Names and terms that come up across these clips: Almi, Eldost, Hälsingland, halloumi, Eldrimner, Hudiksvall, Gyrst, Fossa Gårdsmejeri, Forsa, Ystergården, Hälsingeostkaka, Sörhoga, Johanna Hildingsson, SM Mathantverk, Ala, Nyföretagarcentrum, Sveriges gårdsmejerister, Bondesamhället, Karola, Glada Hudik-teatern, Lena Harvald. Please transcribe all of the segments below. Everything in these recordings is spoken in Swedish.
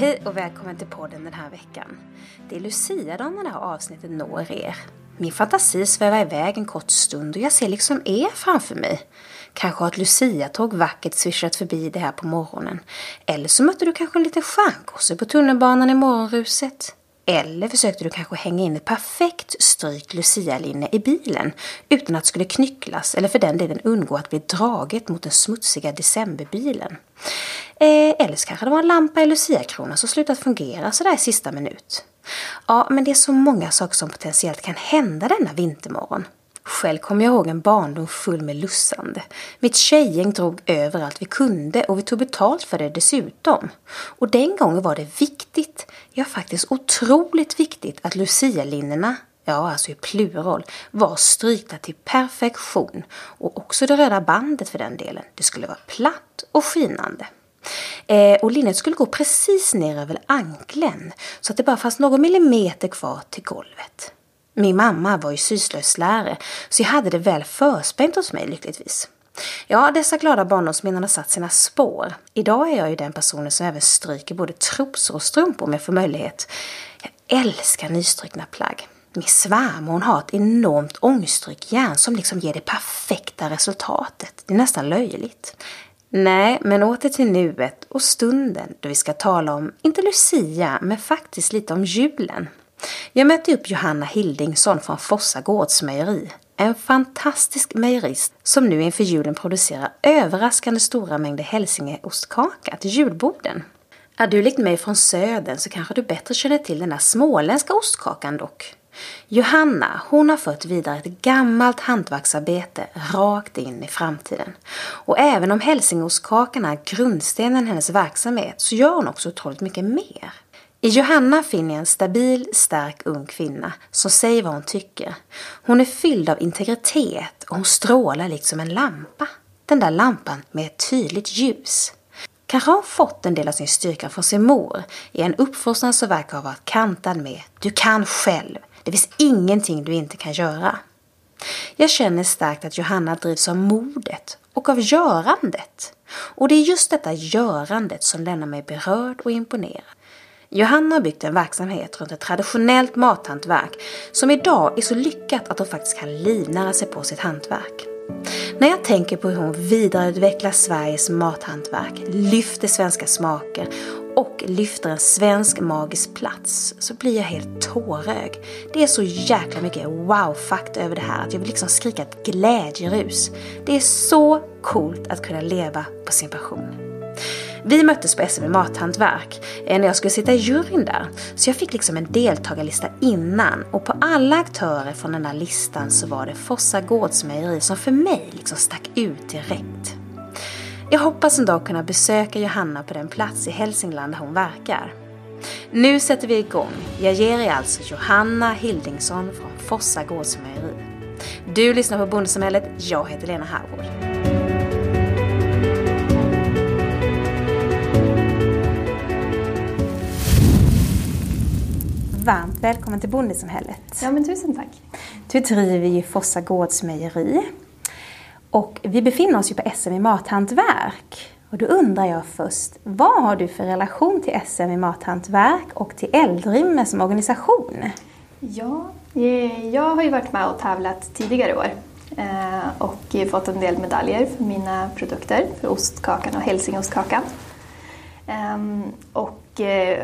Hej och välkommen till podden den här veckan. Det är Lucia-dagen när det här avsnittet når er. Min fantasi svävar iväg en kort stund och jag ser liksom er framför mig. Kanske har ett Lucia-tåg vackert swishat förbi det här på morgonen. Eller så mötte du kanske en liten stjärngosse på tunnelbanan i morgonruset. Eller försökte du kanske hänga in ett perfekt strykt Lucia-linne i bilen utan att det skulle knycklas eller för den delen undgå att bli draget mot den smutsiga decemberbilen. Eller så kanske det var en lampa i Lucia-krona som slutat fungera så där i sista minut. Ja, men det är så många saker som potentiellt kan hända denna vintermorgon. Själv kommer jag ihåg en barndom full med lussande. Mitt tjejgäng drog överallt vi kunde och vi tog betalt för det dessutom. Och den gången var det viktigt, ja faktiskt otroligt viktigt, att Lucia-linnorna, ja alltså i plural, var strykta till perfektion. Och också det röda bandet för den delen. Det skulle vara platt och skinande. Och linnet skulle gå precis ner över anklen så att det bara fanns någon millimeter kvar till golvet. Min mamma var ju syslöjdslärare så jag hade det väl förspänt hos mig lyckligtvis. Ja, dessa glada barndomsminnen har satt sina spår. Idag är jag ju den personen som även stryker både trosor och strumpor om jag får möjlighet. Jag älskar nystrykna plagg. Min svärmor har ett enormt ångstrykjärn som liksom ger det perfekta resultatet. Det är nästan löjligt. Nej, men åter till nuet och stunden då vi ska tala om, inte Lucia, men faktiskt lite om julen. Jag mötte upp Johanna Hildingsson från Fossa Gårdsmejeri, en fantastisk mejerist som nu inför julen producerar överraskande stora mängder hälsingeostkaka till julborden. Är du likt mig från södern så kanske du bättre känner till den här småländska ostkakan dock. Johanna, hon har fört vidare ett gammalt hantverksarbete rakt in i framtiden. Och även om hälsingeostkakan är grundstenen i hennes verksamhet så gör hon också otroligt mycket mer. I Johanna finner jag en stabil, stark ung kvinna som säger vad hon tycker. Hon är fylld av integritet och hon strålar liksom en lampa. Den där lampan med ett tydligt ljus. Kanske har hon fått en del av sin styrka från sin mor i en uppfostran som verkar ha varit kantad med "du kan själv, det finns ingenting du inte kan göra". Jag känner starkt att Johanna drivs av modet och av görandet. Och det är just detta görandet som lämnar mig berörd och imponerad. Johanna har byggt en verksamhet runt ett traditionellt mathantverk som idag är så lyckat att hon faktiskt kan livnära sig på sitt hantverk. När jag tänker på hur hon vidareutvecklar Sveriges mathantverk, lyfter svenska smaker och lyfter en svensk magisk plats så blir jag helt tårögd. Det är så jäkla mycket wow-fakt över det här att jag vill liksom skrika ett glädjerus. Det är så coolt att kunna leva på sin passion. Vi möttes på SM Mathantverk när jag skulle sitta i juryn där, så jag fick liksom en deltagarlista innan och på alla aktörer från den här listan så var det Fossa Gårdsmejeri som för mig liksom stack ut direkt. Jag hoppas en dag kunna besöka Johanna på den plats i Hälsingland där hon verkar. Nu sätter vi igång. Jag ger er alltså Johanna Hildingsson från Fossa Gårdsmejeri. Du lyssnar på Bondesamhället, jag heter Lena Harvald. Varmt välkommen till Bondesamhället. Ja, men tusen tack. Du driver ju Fossa Gårdsmejeri. Och vi befinner oss ju på SM i Mathantverk. Och då undrar jag först, vad har du för relation till SM i Mathantverk och till Eldrimner som organisation? Ja, jag har ju varit med och tävlat tidigare år. Och fått en del medaljer för mina produkter, för ostkakan och hälsingeostkakan. Och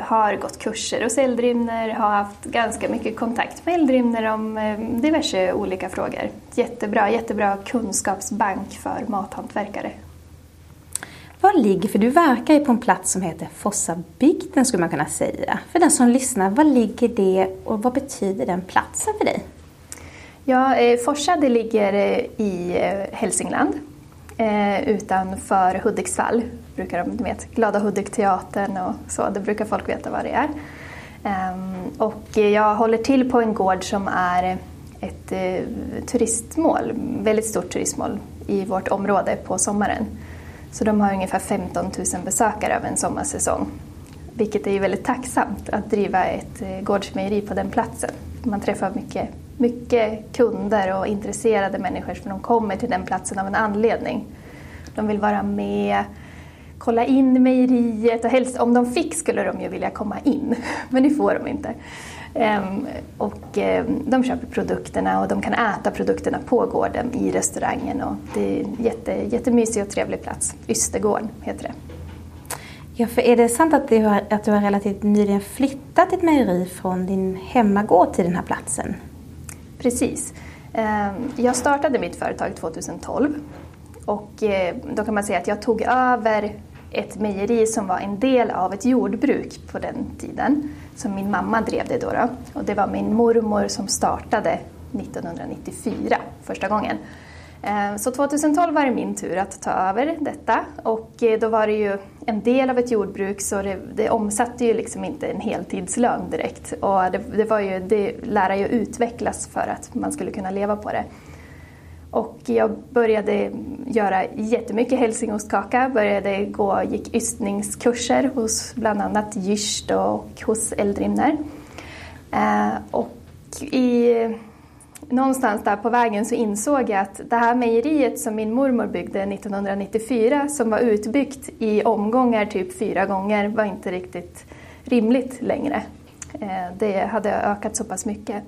har gått kurser hos Eldrimner, har haft ganska mycket kontakt med Eldrimner om diverse olika frågor. Jättebra kunskapsbank för mathantverkare. Var ligger, för du verkar ju på en plats som heter Fossabygden skulle man kunna säga. För den som lyssnar, var ligger det och vad betyder den platsen för dig? Ja, Forsa det ligger i Hälsingland utanför Hudiksvall. Brukar de veta, Glada Hudik-teatern och så, det brukar folk veta vad det är. Och jag håller till på en gård som är ett turistmål, väldigt stort turistmål i vårt område på sommaren. Så de har ungefär 15 000 besökare av en sommarsäsong. Vilket är ju väldigt tacksamt att driva ett gårdsmejeri på den platsen. Man träffar mycket kunder och intresserade människor som de kommer till den platsen av en anledning. De vill vara med. kolla in mejeriet och helst om de fick skulle de ju vilja komma in, men det får de inte. Och de köper produkterna och de kan äta produkterna på gården i restaurangen, och det är jättemysig och trevlig plats. Ystergården heter det. Ja, för är det sant att du har relativt nyligen flyttat ditt mejeri från din hemmagård till den här platsen? Precis. Jag startade mitt företag 2012 och då kan man säga att jag tog över ett mejeri som var en del av ett jordbruk på den tiden, som min mamma drev det då. Och det var min mormor som startade 1994 första gången. Så 2012 var det min tur att ta över detta, och då var det ju en del av ett jordbruk, så det omsatte ju liksom inte en heltidslön direkt, och det lärde ju utvecklas för att man skulle kunna leva på det. Och jag började göra jättemycket hälsingeostkaka, gick ystningskurser hos bland annat Gyrst och hos Eldrimner. Och någonstans där på vägen så insåg jag att det här mejeriet som min mormor byggde 1994, som var utbyggt i omgångar typ 4 gånger, var inte riktigt rimligt längre. Det hade ökat så pass mycket.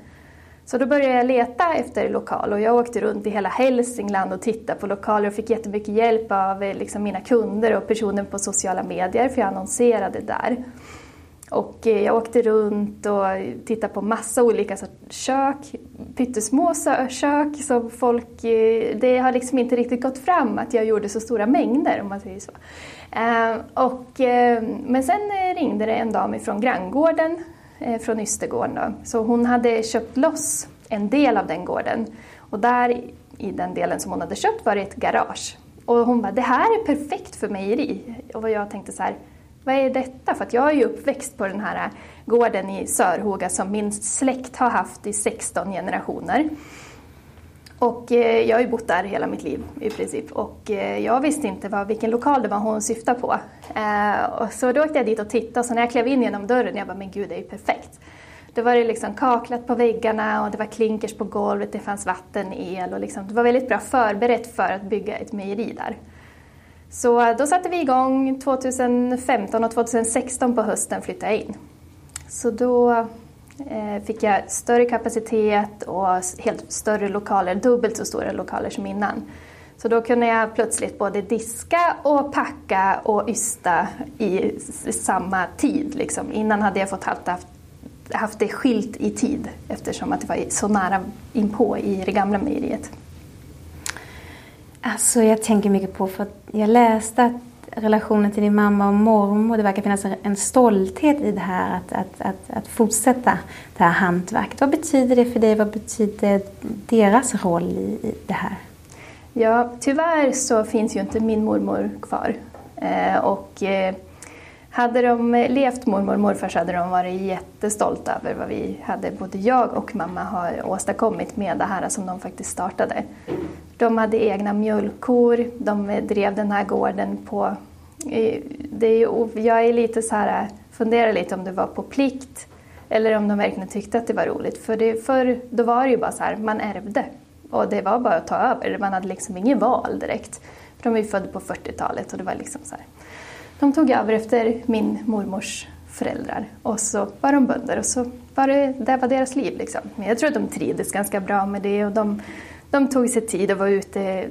Så då började jag leta efter lokal, och jag åkte runt i hela Hälsingland och tittade på lokaler och fick jättemycket hjälp av liksom mina kunder och personer på sociala medier, för jag annonserade där. Och jag åkte runt och tittade på massa olika kök, pyttesmå kök som folk, det har liksom inte riktigt gått fram att jag gjorde så stora mängder, om man säger så. Men sen ringde det en dam från granngården, från Ystergården då. Så hon hade köpt loss en del av den gården, och där i den delen som hon hade köpt var det ett garage. Och hon bara, det här är perfekt för mejeri. Och jag tänkte så här, vad är detta? För att jag är ju uppväxt på den här gården i Sörhoga som min släkt har haft i 16 generationer. Och jag har ju bott där hela mitt liv i princip. Och jag visste inte vilken lokal det var hon syftade på. Och så då åkte jag dit och tittade, och så när jag klev in genom dörren, jag bara, men gud, det är ju perfekt. Då var det liksom kaklat på väggarna, och det var klinkers på golvet, det fanns vatten, el, och liksom, det var väldigt bra förberett för att bygga ett mejeri där. Så då satte vi igång 2015, och 2016 på hösten flyttade jag in. Så då fick jag större kapacitet och helt större lokaler, dubbelt så stora lokaler som innan. Så då kunde jag plötsligt både diska och packa och ysta i samma tid. Liksom. Innan hade jag fått haft det skilt i tid, eftersom att det var så nära inpå i det gamla mejeriet. Alltså jag tänker mycket på, för att jag läste att relationen till din mamma och mormor, det verkar finnas en stolthet i det här att fortsätta det här hantverket. Vad betyder det för dig? Vad betyder deras roll i det här? Ja, tyvärr så finns ju inte min mormor kvar. Och hade de levt, mormor och morfar, så hade de varit jättestolta över vad vi hade, både jag och mamma, har åstadkommit med det här som de faktiskt startade. De hade egna mjölkkor, de drev den här gården på... Jag är lite så här, funderar lite om det var på plikt eller om de verkligen tyckte att det var roligt. För då var det ju bara så här, man ärvde. Och det var bara att ta över, man hade liksom ingen val direkt. För de var ju födda på 40-talet, och det var liksom så här. De tog över efter min mormors föräldrar, och så var de bönder, och så var det var deras liv liksom. Men jag tror att de trivdes ganska bra med det, och de tog sig tid och var ute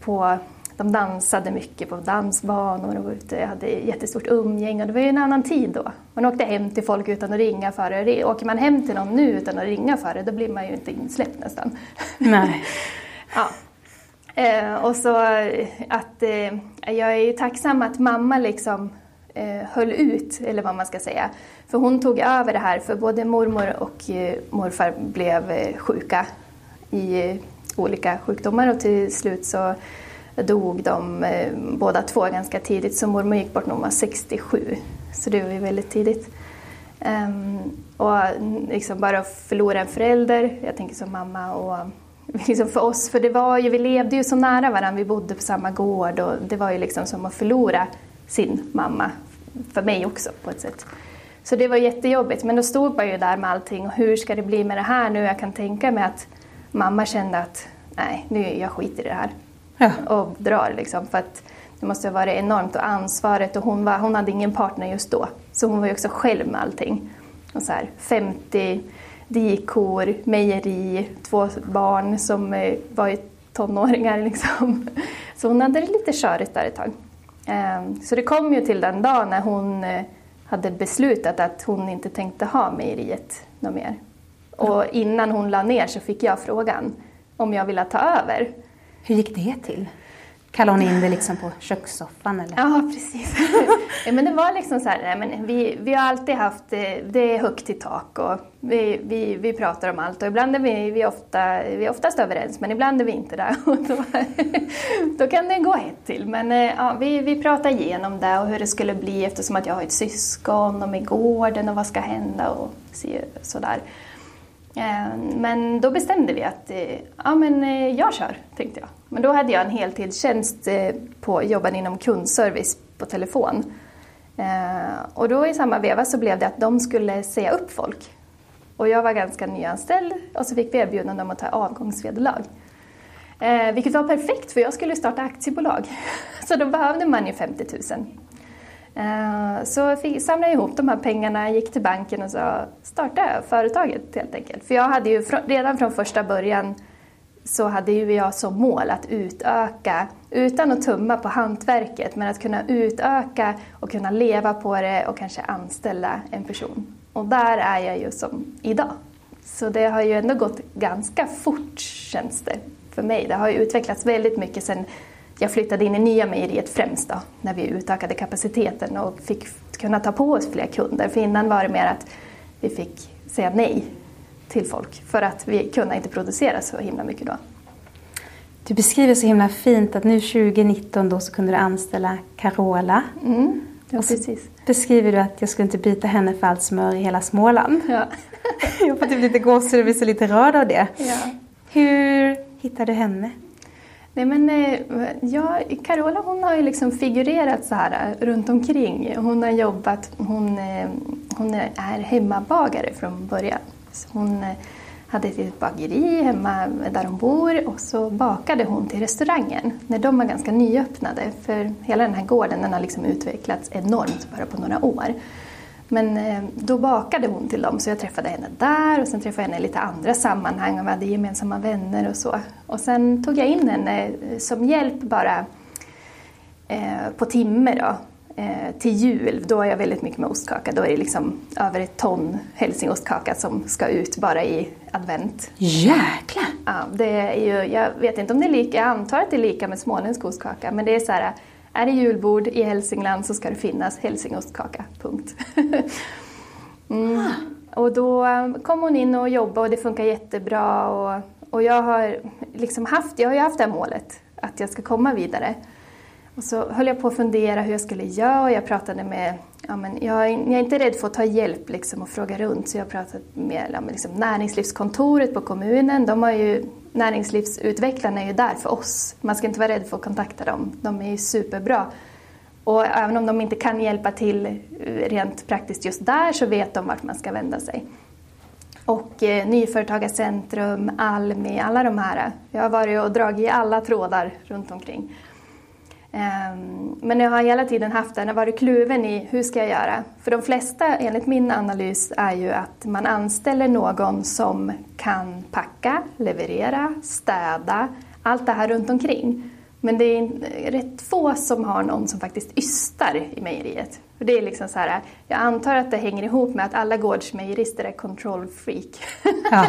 på... De dansade mycket på dansbanor och var ute, hade jättestort umgäng, och det var ju en annan tid då. Man åkte hem till folk utan att ringa för det. Åker man hem till någon nu utan att ringa för det, då blir man ju inte insläppt nästan. Nej. Ja. Och så att jag är ju tacksam att mamma liksom höll ut, eller vad man ska säga. För hon tog över det här, för både mormor och morfar blev sjuka i olika sjukdomar, och till slut så dog de båda två ganska tidigt. Så mormor gick bort när hon var 67, så det var ju väldigt tidigt. Och liksom bara förlora en förälder, jag tänker som mamma, och liksom för oss, för det var ju, vi levde ju så nära varandra, vi bodde på samma gård, och det var ju liksom som att förlora sin mamma, för mig också på ett sätt. Så det var jättejobbigt, men då stod man ju där med allting, och hur ska det bli med det här nu? Jag kan tänka mig att mamma kände att nej, nu är jag skit i det här. Ja. Och drar liksom, för att Det måste ha varit enormt, och ansvaret, och hon hade ingen partner just då. Så hon var ju också själv med allting. Och så här, 50 dikor, mejeri, 2 barn som var ju tonåringar liksom. Så hon hade lite körigt där ett tag. Så det kom ju till den dag när hon hade beslutat att hon inte tänkte ha mejeriet något mer. Och innan hon la ner så fick jag frågan om jag ville ta över. Hur gick det till? Kallade hon in det liksom på kökssoffan eller? Ja, precis. Men det var liksom så här, nej, men vi har alltid haft, det är högt i tak och vi pratar om allt. Och ibland är vi är oftast överens, men ibland är vi inte där. Och då kan det gå ett till. Men ja, vi pratar igenom det och hur det skulle bli, eftersom att jag har ett syskon och med gården och vad ska hända och sådär. Men då bestämde vi att ja, men jag kör, tänkte jag. Men då hade jag en heltidstjänst på jobban inom kundservice på telefon. Och då i samma veva så blev det att de skulle säga upp folk. Och jag var ganska nyanställd och så fick vi erbjudande om att ta avgångsvederlag. Vilket var perfekt, för jag skulle starta aktiebolag. Så då behövde man ju 50 000. Så jag samlade ihop de här pengarna, gick till banken och så startade företaget helt enkelt. För jag hade ju redan från första början så hade ju jag som mål att utöka, utan att tumma på hantverket, men att kunna utöka och kunna leva på det och kanske anställa en person. Och där är jag ju som idag. Så det har ju ändå gått ganska fort, känns det för mig. Det har ju utvecklats väldigt mycket sedan jag flyttade in i nya mejeriet främst då, när vi utökade kapaciteten och fick kunna ta på oss fler kunder. För innan var det mer att vi fick säga nej till folk för att vi kunde inte producera så himla mycket då. Du beskriver så himla fint att nu 2019 då så kunde du anställa Karola. Mm, ja, precis. Beskriver du att jag skulle inte byta henne för allt smör i hela Småland. Ja. Jag får typ lite gås och blir så lite rörd av det. Ja. Hur hittar du henne? Nej, men ja, Karola, hon har ju liksom figurerat så här runt omkring. Hon har jobbat, hon är hemmabagare från början. Så hon hade ett bageri hemma där hon bor och så bakade hon till restaurangen när de var ganska nyöppnade. För hela den här gården, den har liksom utvecklats enormt bara på några år. Men då bakade hon till dem, så jag träffade henne där och sen träffade jag henne i lite andra sammanhang och vi hade gemensamma vänner och så. Och sen tog jag in henne som hjälp bara på timme då, till jul. Då är jag väldigt mycket med ostkaka, då är det liksom över 1 ton hälsingeostkaka som ska ut bara i advent. Jäklar! Ja, det är ju, jag vet inte om det är lika, jag antar att det är lika med småländsk ostkaka, men det är så här... Är det julbord i Hälsingland så ska det finnas hälsingeostkaka, punkt. Mm. Och då kom hon in och jobbade och det funkar jättebra. Och jag har liksom haft det här målet att jag ska komma vidare. Och så höll jag på att fundera hur jag skulle göra. Jag pratade med, ja, men jag är inte rädd för att ta hjälp liksom, och fråga runt. Så jag pratade med liksom, näringslivskontoret på kommunen. De har ju... Näringslivsutvecklarna är ju där för oss. Man ska inte vara rädd för att kontakta dem. De är ju superbra. Och även om de inte kan hjälpa till rent praktiskt just där så vet de vart man ska vända sig. Och Nyföretagarcentrum, Almi, alla de här. Jag har varit och dragit i alla trådar runt omkring. Men jag har hela tiden haft den. Jag har varit kluven i hur ska jag göra. För de flesta, enligt min analys, är ju att man anställer någon som kan packa, leverera, städa, allt det här runt omkring. Men det är rätt få som har någon som faktiskt ystar i mejeriet. För det är liksom så här, jag antar att det hänger ihop med att alla gårdsmejerister är control freak. Ja.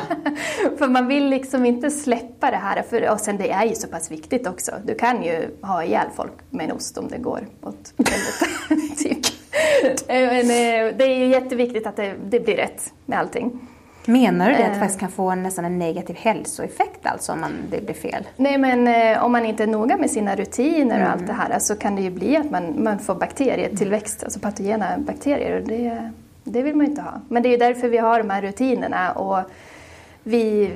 För man vill liksom inte släppa det här. Och sen det är ju så pass viktigt också. Du kan ju ha ihjäl folk med en ost om det går åt väldigt typ. Men det är ju jätteviktigt att det blir rätt med allting. Menar du det att det faktiskt kan få nästan en negativ hälsoeffekt alltså om det blir fel? Nej, men om man inte är noga med sina rutiner och allt det här så kan det ju bli att man får bakterietillväxt, alltså patogena bakterier, och det vill man ju inte ha. Men det är ju därför vi har de här rutinerna och vi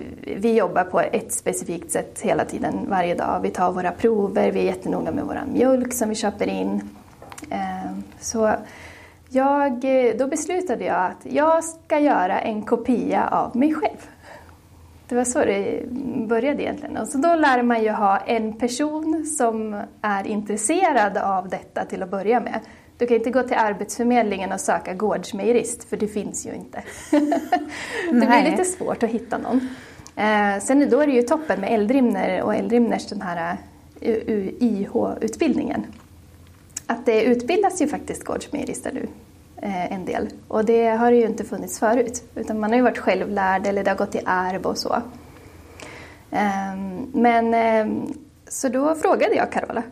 jobbar på ett specifikt sätt hela tiden, varje dag. Vi tar våra prover, vi är jättenoga med våran mjölk som vi köper in. Så... Då beslutade jag att jag ska göra en kopia av mig själv. Det var så det började egentligen. Och så då lär man ju ha en person som är intresserad av detta till att börja med. Du kan inte gå till Arbetsförmedlingen och söka gårdsmejerist, för det finns ju inte. Det blir lite svårt att hitta någon. Sen då är det ju toppen med Eldrimner och Eldrimners den här UIH-utbildningen. Att det utbildas ju faktiskt gårdsmejerister nu en del. Och det har ju inte funnits förut. Utan man har ju varit självlärd eller det har gått i arv och så. Men så då frågade jag Karola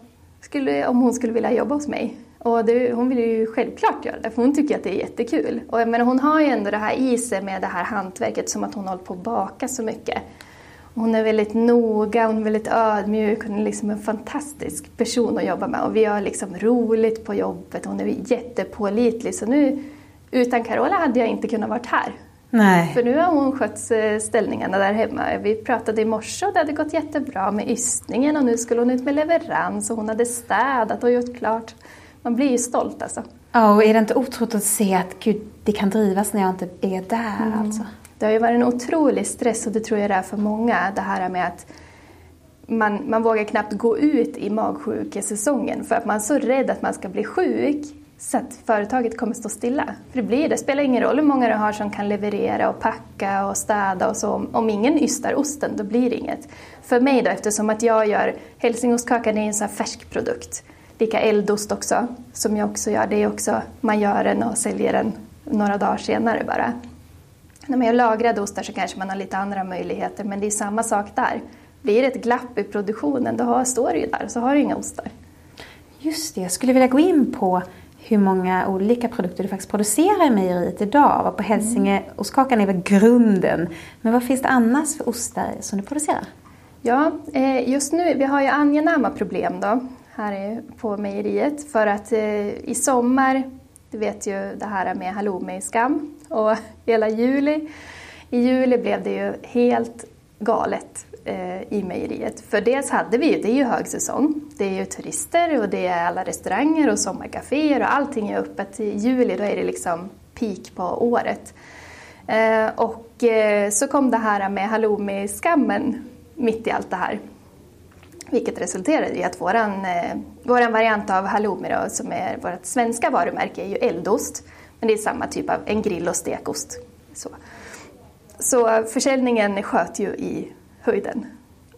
om hon skulle vilja jobba hos mig. Och hon ville ju självklart göra det, för hon tycker att det är jättekul. Och jag menar, hon har ju ändå det här i sig med det här hantverket, som att hon håller på att baka så mycket. Hon är väldigt noga, hon är väldigt ödmjuk, hon är liksom en fantastisk person att jobba med. Och vi har liksom roligt på jobbet, hon är jättepålitlig. Så nu, utan Karola hade jag inte kunnat vara här. Nej. För nu har hon skött ställningarna där hemma. Vi pratade i morse och det hade gått jättebra med ystningen. Och nu skulle hon ut med leverans och hon hade städat och gjort klart. Man blir ju stolt alltså. Ja, och är det inte otroligt att se att gud, det kan drivas när jag inte är där alltså? Det har ju varit en otrolig stress, och det tror jag det är för många. Det här med att man vågar knappt gå ut i magsjukesäsongen, för att man är så rädd att man ska bli sjuk så att företaget kommer stå stilla. För det spelar ingen roll hur många du har som kan leverera och packa och städa och så. Om ingen ystar osten, då blir det inget. För mig då, eftersom att jag gör Hälsingeostkaka, det är en sån här färsk produkt. Lika eldost också, som jag också gör. Det är också, man gör den och säljer den några dagar senare bara. När man gör lagrade ostar så kanske man har lite andra möjligheter, men det är samma sak där. Blir det ett glapp i produktionen, då står det ju där, så har du inga ostar. Just det, jag skulle vilja gå in på hur många olika produkter du faktiskt producerar i mejeriet idag. På Hälsingeostkakan är väl grunden, men vad finns det annars för ostar som du producerar? Ja, just nu, vi har ju angenäma problem då. Här på mejeriet. För att i sommar, du vet ju det här med halloumi-skam. Och hela juli. I juli blev det ju helt galet i mejeriet. För dels hade vi ju, det är ju högsäsong. Det är ju turister och det är alla restauranger och sommarkaféer. Och allting är öppet i juli. Då är det liksom peak på året. Och så kom det här med halloumi-skammen mitt i allt det här. Vilket resulterade i att våran variant av halloumi då, som är vårt svenska varumärke, är ju eldost. Men det är samma typ av en grill- och stekost. Så försäljningen sköt ju i höjden.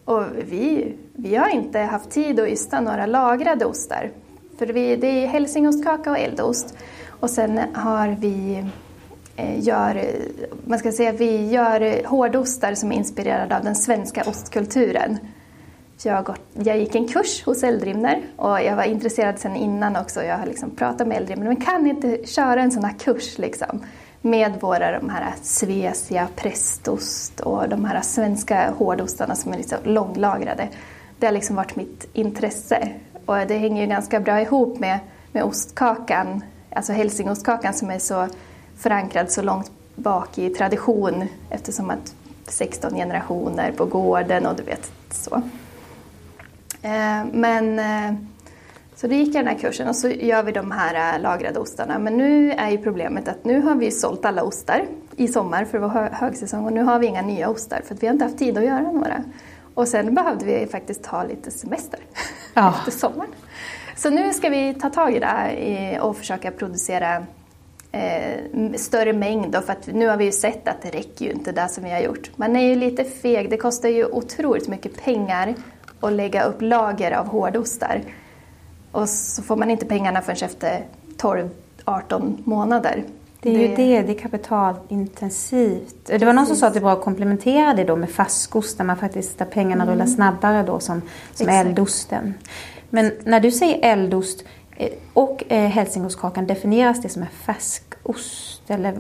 Och vi har inte haft tid att ysta några lagrade ostar. För det är hälsingeostkaka och eldost. Och sen har vi gör hårdostar som är inspirerade av den svenska ostkulturen. Jag gick en kurs hos Eldrimner, och jag var intresserad sen innan också. Jag har liksom pratat med Eldrimner, men kan inte köra en sån här kurs liksom, med våra de här svesia, prästost och de här svenska hårdostarna som är liksom långlagrade. Det har liksom varit mitt intresse, och det hänger ju ganska bra ihop med ostkakan, alltså hälsingeostkakan som är så förankrad så långt bak i tradition, eftersom att 16 generationer på gården och du vet så. Men så det gick jag den här kursen, och så gör vi de här lagrade ostarna. Men nu är ju problemet att nu har vi sålt alla ostar i sommar, för det var högsäsong, och nu har vi inga nya ostar för att vi har inte haft tid att göra några. Och sen behövde vi faktiskt ha lite semester efter sommaren. Så nu ska vi ta tag i det här och försöka producera större mängd då, för att nu har vi ju sett att det räcker ju inte det som vi har gjort. Man är ju lite feg, det kostar ju otroligt mycket pengar och lägga upp lager av hårdostar. Och så får man inte pengarna förrän efter 12-18 månader. Det är ju det är kapitalintensivt. Det var någon som sa att det är bra att komplementera det då med fastgost, där man faktiskt, där pengarna rullar snabbare då, som eldosten. Men när du säger eldost och hälsingeostkakan, definieras det som en färskost eller?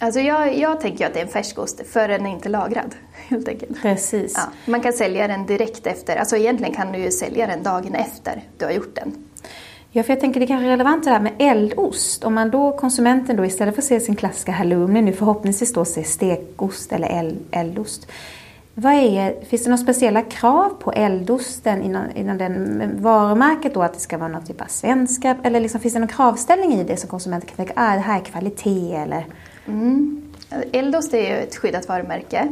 Alltså jag tänker att det är en färskost, för den är inte lagrad, helt enkelt. Precis. Ja, man kan sälja den direkt efter. Alltså egentligen kan du ju sälja den dagen efter du har gjort den. Ja, för jag tänker det kanske är relevant det här med eldost. Om man då, konsumenten då, istället för att se sin klassiska halloumi nu förhoppningsvis då ser stekost eller eldost. Finns det några speciella krav på eldosten innan den varumärket då, att det ska vara något typ av svenska? Eller liksom, finns det någon kravställning i det som konsumenten kan tänka, det här är kvalitet eller? Eldost är ju ett skyddat varumärke.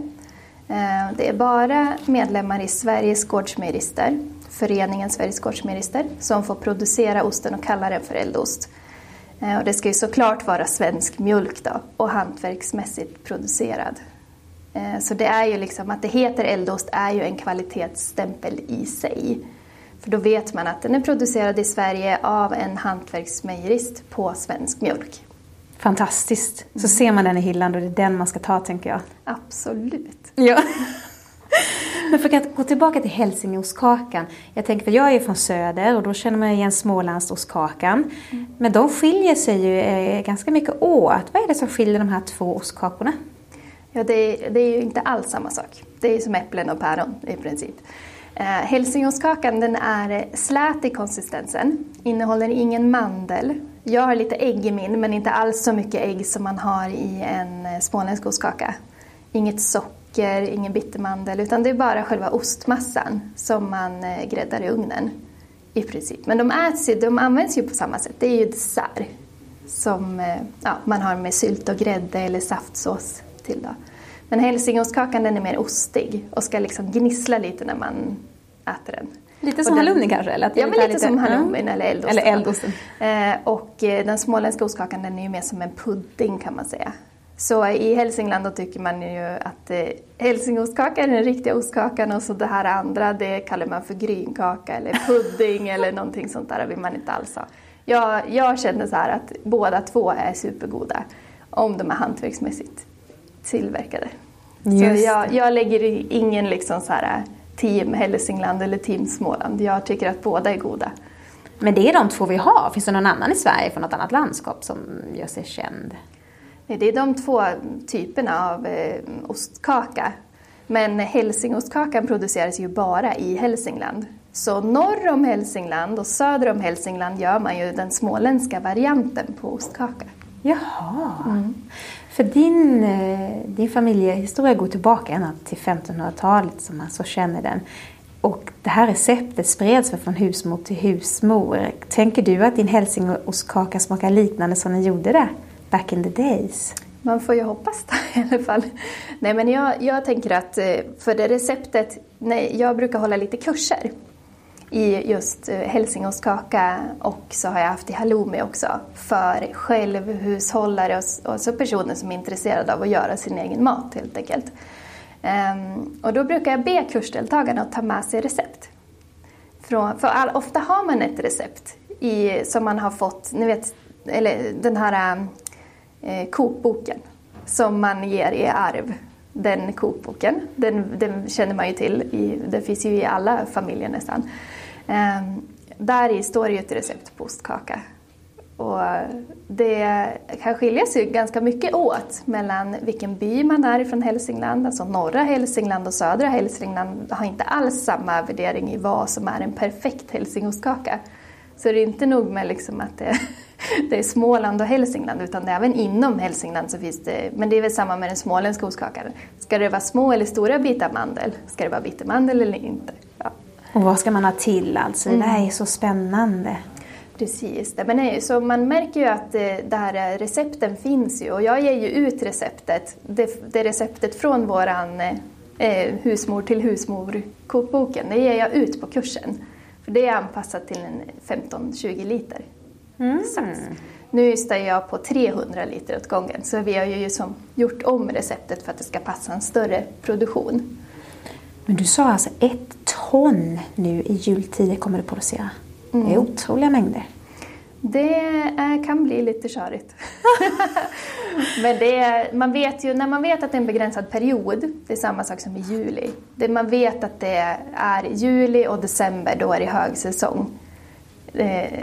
Det är bara medlemmar i Sveriges gårdsmejerister, föreningen Sveriges gårdsmejerister, som får producera osten och kalla den för eldost. Och det ska ju såklart vara svensk mjölk då, och hantverksmässigt producerad. Så det är ju liksom att det heter eldost är ju en kvalitetsstämpel i sig. För då vet man att den är producerad i Sverige av en hantverksmejerist på svensk mjölk. Fantastiskt. Så ser man den i hyllan och det är den man ska ta, tänker jag. Absolut. Ja. Men för att gå tillbaka till Hälsingeostkakan. Jag tänker att jag är från söder och då känner man igen Smålandsostkakan. Mm. Men de skiljer sig ju ganska mycket åt. Vad är det som skiljer de här två ostkakorna? Ja, det är ju inte alls samma sak. Det är som äpplen och päron i princip. Hälsingeostkakan, den är slät i konsistensen, innehåller ingen mandel. Jag har lite ägg i min, men inte alls så mycket ägg som man har i en småländsk ostkaka. Inget socker, ingen bittermandel, utan det är bara själva ostmassan som man gräddar i ugnen i princip. Men de används ju på samma sätt, det är ju dessert som man har med sylt och grädde eller saftsås till då. Men hälsingeostkakan, den är mer ostig och ska liksom gnissla lite när man äter den. Lite som halloumi kanske? Eller? Ja, men lite som halloumin eller eldosten. Eller eldosten. Och den småländska ostkakan, den är ju mer som en pudding kan man säga. Så i Hälsingland då tycker man ju att hälsingeostkakan är den riktiga ostkakan och så det här andra, det kallar man för grynkaka eller pudding eller någonting sånt där vill man inte alls ha. Jag känner så här att båda två är supergoda om de är hantverksmässigt tillverkade. Så jag lägger ingen liksom så här team Hälsingland eller team Småland. Jag tycker att båda är goda. Men det är de två vi har. Finns det någon annan i Sverige från något annat landskap som gör sig känd? Nej, det är de två typerna av ostkaka. Men Hälsingostkakan produceras ju bara i Hälsingland. Så norr om Hälsingland och söder om Hälsingland gör man ju den småländska varianten på ostkaka. Jaha. Mm. För din familjehistoria går tillbaka ända till 1500-talet som man så känner den. Och det här receptet spreds från husmor till husmor. Tänker du att din hälsingeostkaka smakar liknande som den gjorde det back in the days? Man får ju hoppas det i alla fall. Nej, men jag tänker att för det receptet, jag brukar hålla lite kurser i just hälsingeostkaka och så har jag haft i halloumi också för självhushållare och så personer som är intresserade av att göra sin egen mat helt enkelt. Och då brukar jag be kursdeltagarna att ta med sig recept. För ofta har man ett recept som man har fått, ni vet, eller den här kokboken som man ger i arv. Den kokboken, den känner man ju till. Den finns ju i alla familjer nästan. Där i står det ju ett recept på ostkaka. Och det kan skilja sig ganska mycket åt mellan vilken by man är från Hälsingland. Alltså norra Hälsingland och södra Hälsingland har inte alls samma värdering i vad som är en perfekt hälsingeostkaka. Så det är inte nog med liksom att det är Småland och Hälsingland, utan det är även inom Hälsingland så finns det, men det är väl samma med den småländska ostkakan. Ska det vara små eller stora bitar mandel? Ska det vara bittermandel eller inte? Ja. Och vad ska man ha till alltså? Det här är så spännande. Precis, men så man märker ju att det här recepten finns ju och jag ger ju ut receptet, det receptet från våran husmor till husmor kokboken, det ger jag ut på kursen. För det är anpassat till en 15-20 liter. Nu står jag på 300 liter åt gången. Så vi har ju som gjort om receptet för att det ska passa en större produktion. Men du sa alltså 1 ton nu i jultid kommer du producera. Det är otroliga mängder. Det kan bli lite körigt. Men man vet ju, när man vet att det är en begränsad period, det är samma sak som i juli. Man vet att det är juli och december, då är det högsäsong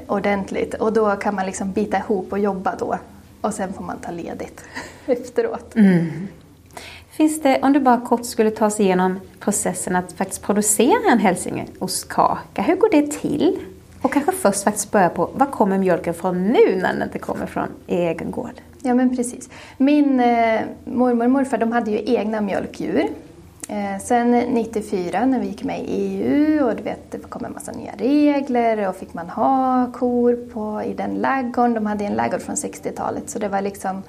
ordentligt. Och då kan man liksom bita ihop och jobba då. Och sen får man ta ledigt efteråt. Mm. Finns det, om du bara kort skulle ta sig igenom processen att faktiskt producera en hälsingeostkaka, hur går det till? Och kanske först faktiskt börja på, var kommer mjölken från nu när den inte kommer från egen gård? Ja, men precis. Min mormor och morfar, de hade ju egna mjölkdjur. Sen 94 när vi gick med i EU och du vet, det kom en massa nya regler och fick man ha kor i den laggården. De hade en laggård från 60-talet så det var liksom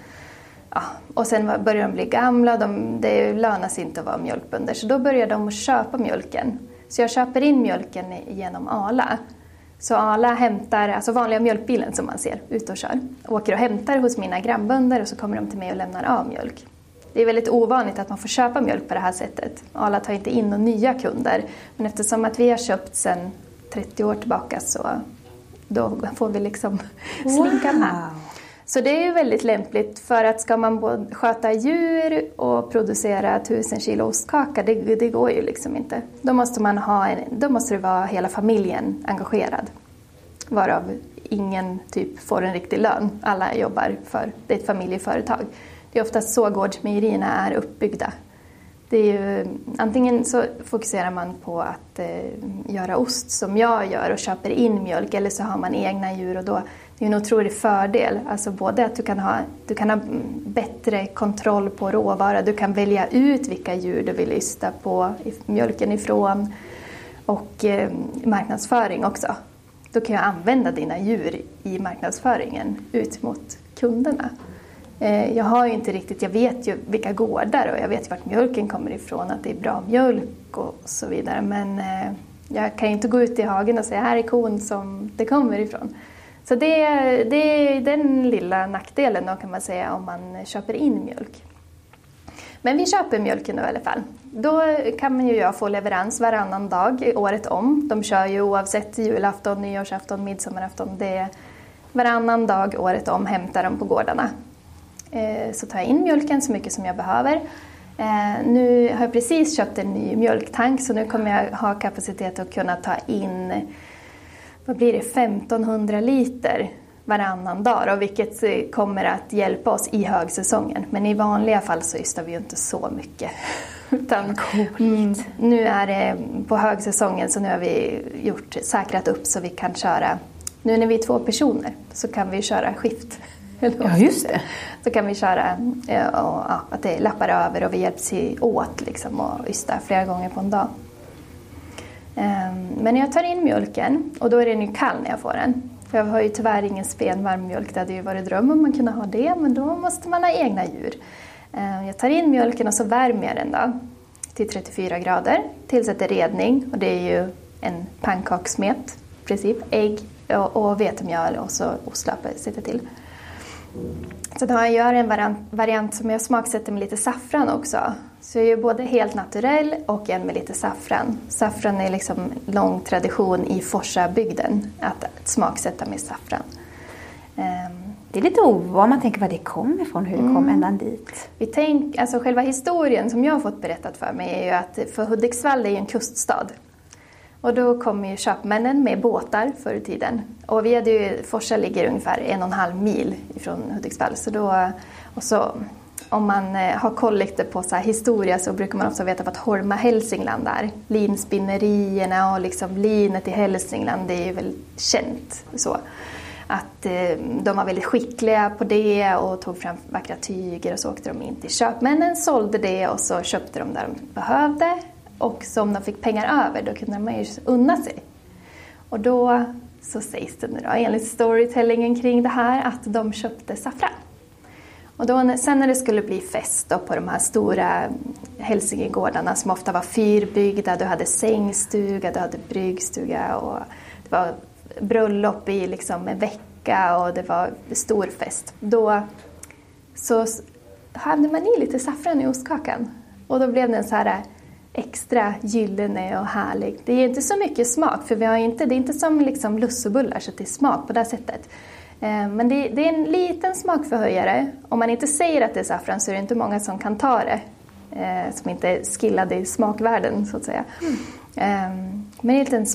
Ja, och sen börjar de bli gamla, det lönas inte att vara mjölkbönder, så då börjar de köpa mjölken. Så jag köper in mjölken genom Ala. Så Ala hämtar, alltså vanliga mjölkbilen som man ser, ut och kör. Åker och hämtar hos mina grannbönder och så kommer de till mig och lämnar av mjölk. Det är väldigt ovanligt att man får köpa mjölk på det här sättet. Ala tar inte in några nya kunder, men eftersom att vi har köpt sedan 30 år tillbaka så då får vi liksom slinka med. Så det är ju väldigt lämpligt, för att ska man både sköta djur och producera 1000 kilo ostkaka, det går ju liksom inte. Då måste det vara hela familjen engagerad, varav ingen typ får en riktig lön. Alla jobbar för, det är ett familjeföretag. Det är oftast så gårdsmejerierna är uppbyggda. Det är ju, antingen så fokuserar man på att göra ost som jag gör och köper in mjölk, eller så har man egna djur, och då det är en otrolig fördel. Alltså både att du kan ha bättre kontroll på råvara, du kan välja ut vilka djur du vill lyssna på, mjölken ifrån, och marknadsföring också. Då kan jag använda dina djur i marknadsföringen ut mot kunderna. Jag har ju inte riktigt, jag vet ju vilka gårdar och jag vet ju vart mjölken kommer ifrån, att det är bra mjölk och så vidare. Men jag kan ju inte gå ut i hagen och säga här är kon som det kommer ifrån. Så det är den lilla nackdelen då, kan man säga, om man köper in mjölk. Men vi köper mjölken då i alla fall. Då kan ju jag få leverans varannan dag året om. De kör ju oavsett julafton, nyårsafton, midsommarafton. Det är varannan dag året om, hämtar de på gårdarna. Så tar jag in mjölken så mycket som jag behöver. Nu har jag precis köpt en ny mjölktank, så nu kommer jag ha kapacitet att kunna ta in, vad blir det, 1500 liter varannan dag, och vilket kommer att hjälpa oss i högsäsongen. Men i vanliga fall så ystar vi ju inte så mycket. Utan, nu är det på högsäsongen, så nu har vi säkrat upp så vi kan köra. Nu när vi är 2 personer så kan vi köra skift. Ja, just det. Så kan vi köra att det lappar över och vi hjälps åt liksom, och ysta flera gånger på en dag. Men jag tar in mjölken, och då är den ju kall när jag får den. För jag har ju tyvärr ingen spenvarm mjölk, det hade ju varit dröm om man kunde ha det, men då måste man ha egna djur. Jag tar in mjölken och så värmer jag den då till 34 grader, tillsätter redning, och det är ju en pannkakssmet i princip, ägg och vetemjöl och så ostlappar sitter till. Sen har jag gör en variant som jag smaksätter med lite saffran också. Så jag gör både helt naturell och en med lite saffran. Saffran är liksom lång tradition i Forsa bygden att smaksätta med saffran. Det är lite ovan, man tänker var det kom ifrån, hur det kom ända dit. Alltså själva historien som jag har fått berättat för mig är ju att för Hudiksvall är ju en kuststad. Och då kom ju köpmännen med båtar förr i tiden. Och vi hade ju, Forsa ligger ungefär 1,5 mil ifrån Hudiksvall. Så då, och så, om man har koll lite på så här historia, så brukar man också veta vad Holma Hälsingland är. Linspinnerierna och liksom linet i Hälsingland, det är ju väl känt så. Att de var väldigt skickliga på det och tog fram vackra tyger, och så åkte de in till köpmännen, sålde det och så köpte de där de behövde. Och så om de fick pengar över, då kunde man ju unna sig. Och då så sägs det nu då, enligt storytellingen kring det här, att de köpte saffran. Och då, sen när det skulle bli fest då, på de här stora hälsingegårdarna som ofta var fyrbyggda. Du hade sängstuga, du hade bryggstuga, och det var bröllop i liksom en vecka, och det var stor fest. Då så hade man i lite saffran i ostkakan, och då blev den så här extra gyllene och härlig. Det är inte så mycket smak, för vi har inte, det är inte som liksom lussebullar så att det är smak på det sättet. Men det är en liten smakförhöjare. Om man inte säger att det är saffran, så är det inte många som kan ta det. Som inte är skillade i smakvärlden så att säga. Men det är en liten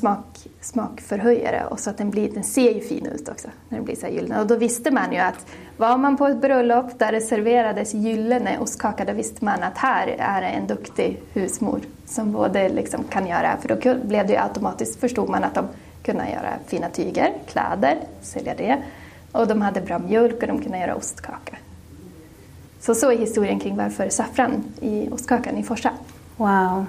smakförhöjare, och så att den ser ju fin ut också när den blir så här gyllene. Och då visste man ju att var man på ett bröllop där det serverades gyllene ostkaka, då visste man att här är en duktig husmor som både liksom kan göra, för då blev det ju automatiskt, förstod man att de kunde göra fina tyger, kläder, sälja det, och de hade bra mjölk och de kunde göra ostkaka. Så är historien kring varför saffran i ostkakan i Forsa. Wow.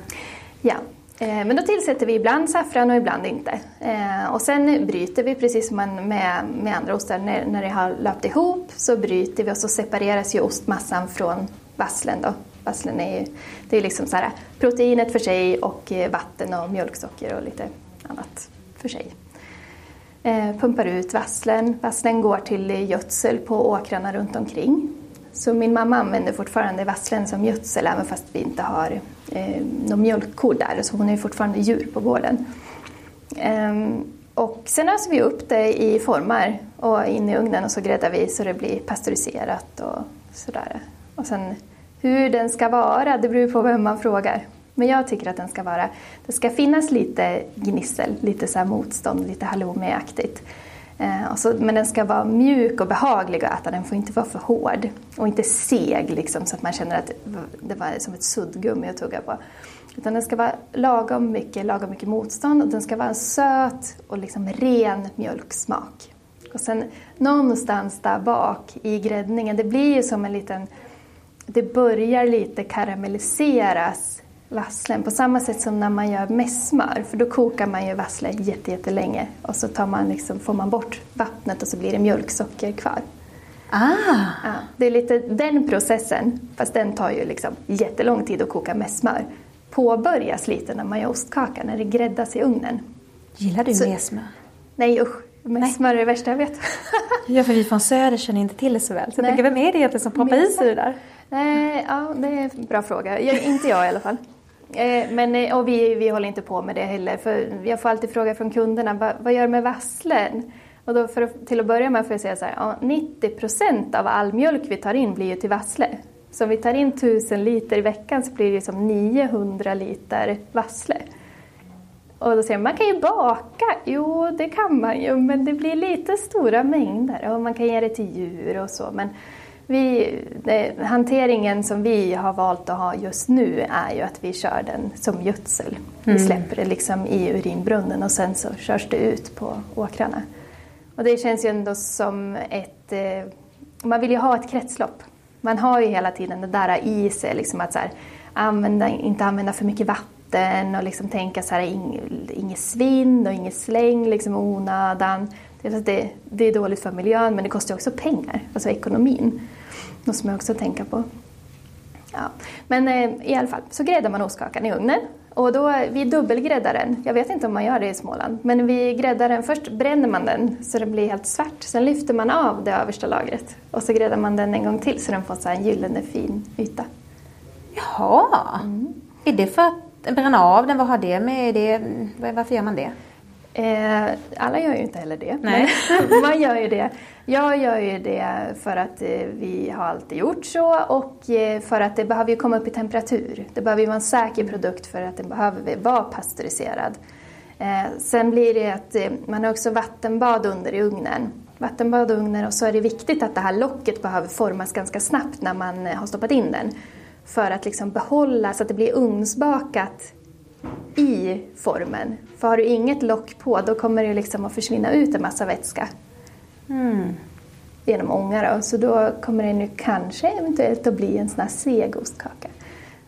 Ja. Men då tillsätter vi ibland saffran och ibland inte. Och sen bryter vi precis som man med andra ostar. När det har löpt ihop så bryter vi och så separeras ju ostmassan från vasslen då. Vasslen är ju, det är liksom så här, proteinet för sig och vatten och mjölksocker och lite annat för sig. Pumpar ut vasslen. Vasslen går till gödsel på åkrarna runt omkring. Så min mamma använder fortfarande vasslen som gödsel även fast vi inte har någon mjölkkor där. Så hon är ju fortfarande djur på gården. Och sen öser vi upp det i formar och in i ugnen och så gräddar vi så det blir pasteuriserat och sådär. Och sen hur den ska vara, det beror på vem man frågar. Men jag tycker att den ska vara, det ska finnas lite gnissel, lite så här motstånd, lite halloumiaktigt. Men den ska vara mjuk och behaglig att äta, den får inte vara för hård och inte seg liksom, så att man känner att det var som ett suddgummi att tugga på. Utan den ska vara lagom mycket motstånd och den ska vara en söt och liksom ren mjölksmak. Och sen någonstans där bak i gräddningen, det blir ju som en liten, det börjar lite karamelliseras vasslen på samma sätt som när man gör mässmör, för då kokar man ju vasslen jättelänge och så tar man liksom, får man bort vattnet och så blir det mjölksocker kvar. Ja, det är lite den processen, fast den tar ju liksom jättelång tid att koka mässmör. Påbörjas lite när man gör ostkaka, när det gräddas i ugnen. Gillar du mässmör? Nej, usch. Mässmör är det värsta jag vet. Ja, för vi från söder känner inte till det så väl. Så jag tänker, vem är det egentligen som proppar i sig det där? Nej, ja, det är en bra fråga. Inte jag i alla fall. Men, och vi håller inte på med det heller. För jag får alltid fråga från kunderna, vad gör du med vasslen? Och då till att börja med får jag säga så här, ja, 90% av all mjölk vi tar in blir ju till vassle. Så om vi tar in 1000 liter i veckan så blir det som 900 liter vassle. Och då säger man kan ju baka. Jo, det kan man ju, men det blir lite stora mängder. Och man kan ge det till djur och så, men hanteringen som vi har valt att ha just nu är ju att vi kör den som gödsel. Vi släpper det liksom i urinbrunnen och sen så körs det ut på åkrarna. Och det känns ju ändå som ett, man vill ju ha ett kretslopp. Man har ju hela tiden det där i sig, liksom att så här, inte använda för mycket vatten och liksom tänka så här, inget svinn och inget släng, liksom onödan. Det är dåligt för miljön, men det kostar också pengar, alltså ekonomin. Något som jag också tänker på. Ja. Men i alla fall, så gräddar man ostkakan i ugnen. Och då, vi dubbelgräddar den. Jag vet inte om man gör det i Småland. Men vi gräddar den, först bränner man den så den blir helt svart. Sen lyfter man av det översta lagret. Och så gräddar man den en gång till så den får så här en gyllene fin yta. Jaha! Mm. Är det för att bränna av den? Vad har det med det? Varför gör man det? Alla gör ju inte heller det. Nej. Men man gör ju det. Jag gör ju det för att vi har alltid gjort så och för att det behöver ju komma upp i temperatur. Det behöver ju vara en säker produkt för att den behöver vara pasteuriserad. Sen blir det att man har också vattenbad under i ugnen. Vattenbad i ugnen, och så är det viktigt att det här locket behöver formas ganska snabbt när man har stoppat in den. För att liksom behålla så att det blir ugnsbakat i formen. För har du inget lock på, då kommer det liksom att försvinna ut en massa vätska. Genom ånga då. Så då kommer det nu kanske eventuellt att bli en sån här seg ostkaka.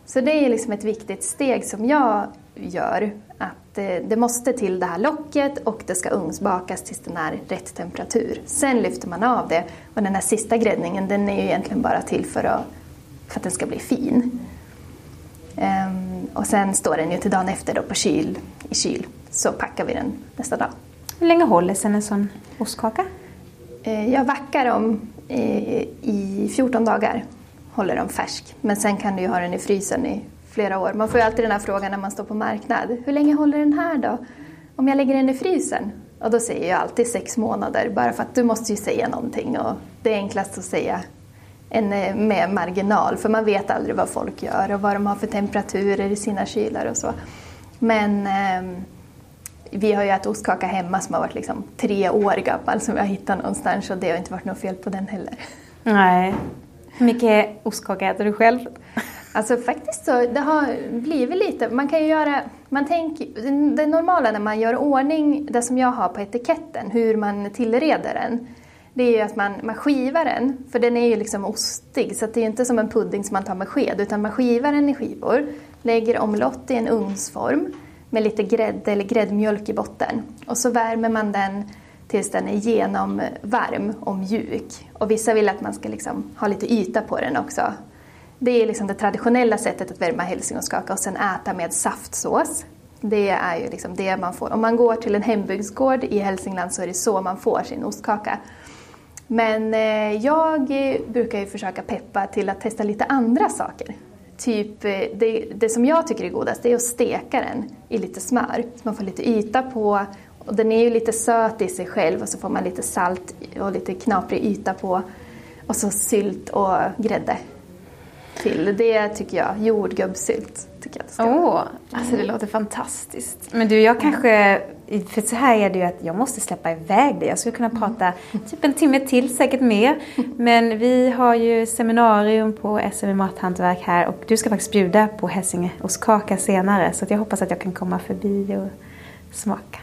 Så det är liksom ett viktigt steg som jag gör. Att det måste till det här locket och det ska ugnsbakas tills den är rätt temperatur. Sen lyfter man av det. Och den här sista gräddningen, den är ju egentligen bara till för att den ska bli fin. Och sen står den ju till dagen efter då i kyl. Så packar vi den nästa dag. Hur länge håller sen en sån ostkaka? Jag vackar dem i 14 dagar. Håller dem färsk. Men sen kan du ju ha den i frysen i flera år. Man får ju alltid den här frågan när man står på marknad. Hur länge håller den här då? Om jag lägger den i frysen? Och då säger jag alltid 6 månader. Bara för att du måste ju säga någonting. Och det är enklast att säga med marginal, för man vet aldrig vad folk gör och vad de har för temperaturer i sina kylar och så. Men vi har ju ätit ostkaka hemma som har varit liksom 3 år gammal som jag hittat någonstans, och det har inte varit något fel på den heller. Nej. Hur mycket ostkaka äter du själv? Alltså faktiskt så, det har blivit lite, man kan ju göra, det normala när man gör ordning, det som jag har på etiketten, hur man tillreder den. Det är ju att man skivar den, för den är ju liksom ostig, så det är ju inte som en pudding som man tar med sked, utan man skivar den i skivor, lägger omlott i en ugnsform, med lite grädde eller gräddmjölk i botten. Och så värmer man den tills den är genomvarm och mjuk. Och vissa vill att man ska liksom ha lite yta på den också. Det är liksom det traditionella sättet att värma hälsingeostkaka och sen äta med saftsås. Det är ju liksom det man får. Om man går till en hembygdsgård i Hälsingland så är det så man får sin ostkaka. Men jag brukar ju försöka peppa till att testa lite andra saker. Typ det som jag tycker är godast är att steka den i lite smör. Så man får lite yta på. Och den är ju lite söt i sig själv och så får man lite salt och lite knaprig yta på. Och så sylt och grädde till. Det tycker jag, jordgubbssylt tycker jag att det ska vara. Alltså det låter fantastiskt. Men du, jag kanske, för så här är det ju att jag måste släppa iväg det. Jag skulle kunna prata typ en timme till, säkert mer. Men vi har ju seminarium på SM Mathantverk här och du ska faktiskt bjuda på hälsingeostkaka senare. Så att jag hoppas att jag kan komma förbi och smaka.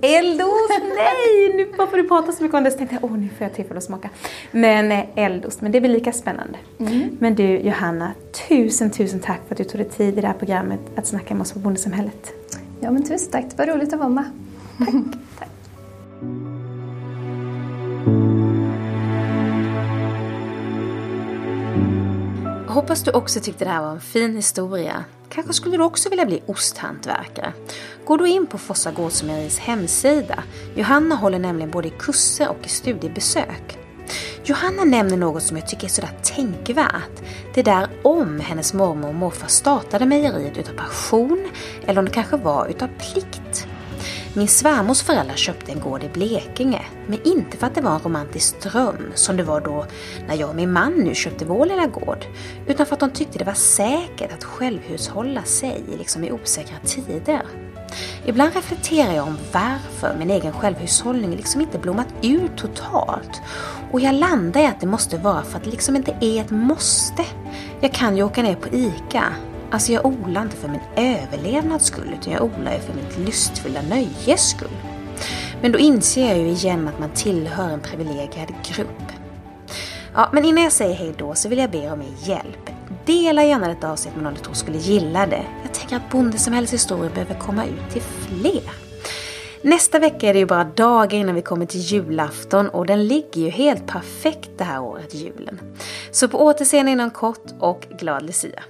Eldost, nej! Nu bara får du prata så mycket om det. Så tänkte jag, nu får jag tillfälle att smaka. Men Eldost, men det blir lika spännande. Mm. Men du Johanna, tusen tack för att du tog dig tid i det här programmet att snacka med oss på Bondesamhället. Ja men tusen tack, det var roligt att vara med. Tack. Tack. Hoppas du också tyckte det här var en fin historia. Kanske skulle du också vilja bli osthantverkare. Gå då in på Fossa Gårdsmejeris hemsida. Johanna håller nämligen både i kurser och i studiebesök. Johanna nämner något som jag tycker är sådär tänkvärt. Det där om hennes mormor och morfar startade mejeriet utav passion eller om det kanske var utav plikt. Min svärmors föräldrar köpte en gård i Blekinge, men inte för att det var en romantisk dröm som det var då när jag och min man nu köpte vår lilla gård, utan för att de tyckte det var säkert att självhushålla sig liksom i osäkra tider. Ibland reflekterar jag om varför min egen självhushållning liksom inte blommat ut totalt, och jag landar i att det måste vara för att det liksom inte är ett måste. Jag kan ju åka ner på ICA. Alltså jag odlar inte för min överlevnads skull, utan jag odlar ju för mitt lystfyllda nöjes skull. Men då inser jag ju igen att man tillhör en privilegierad grupp. Ja, men innan jag säger hej då så vill jag be om er hjälp. Dela gärna detta avsnitt med någon du tror skulle gilla det. Jag tänker att Bondesamhällets historia behöver komma ut till fler. Nästa vecka är det ju bara dagar innan vi kommer till julafton och den ligger ju helt perfekt det här året, julen. Så på återseende inom kort och glad Lucia.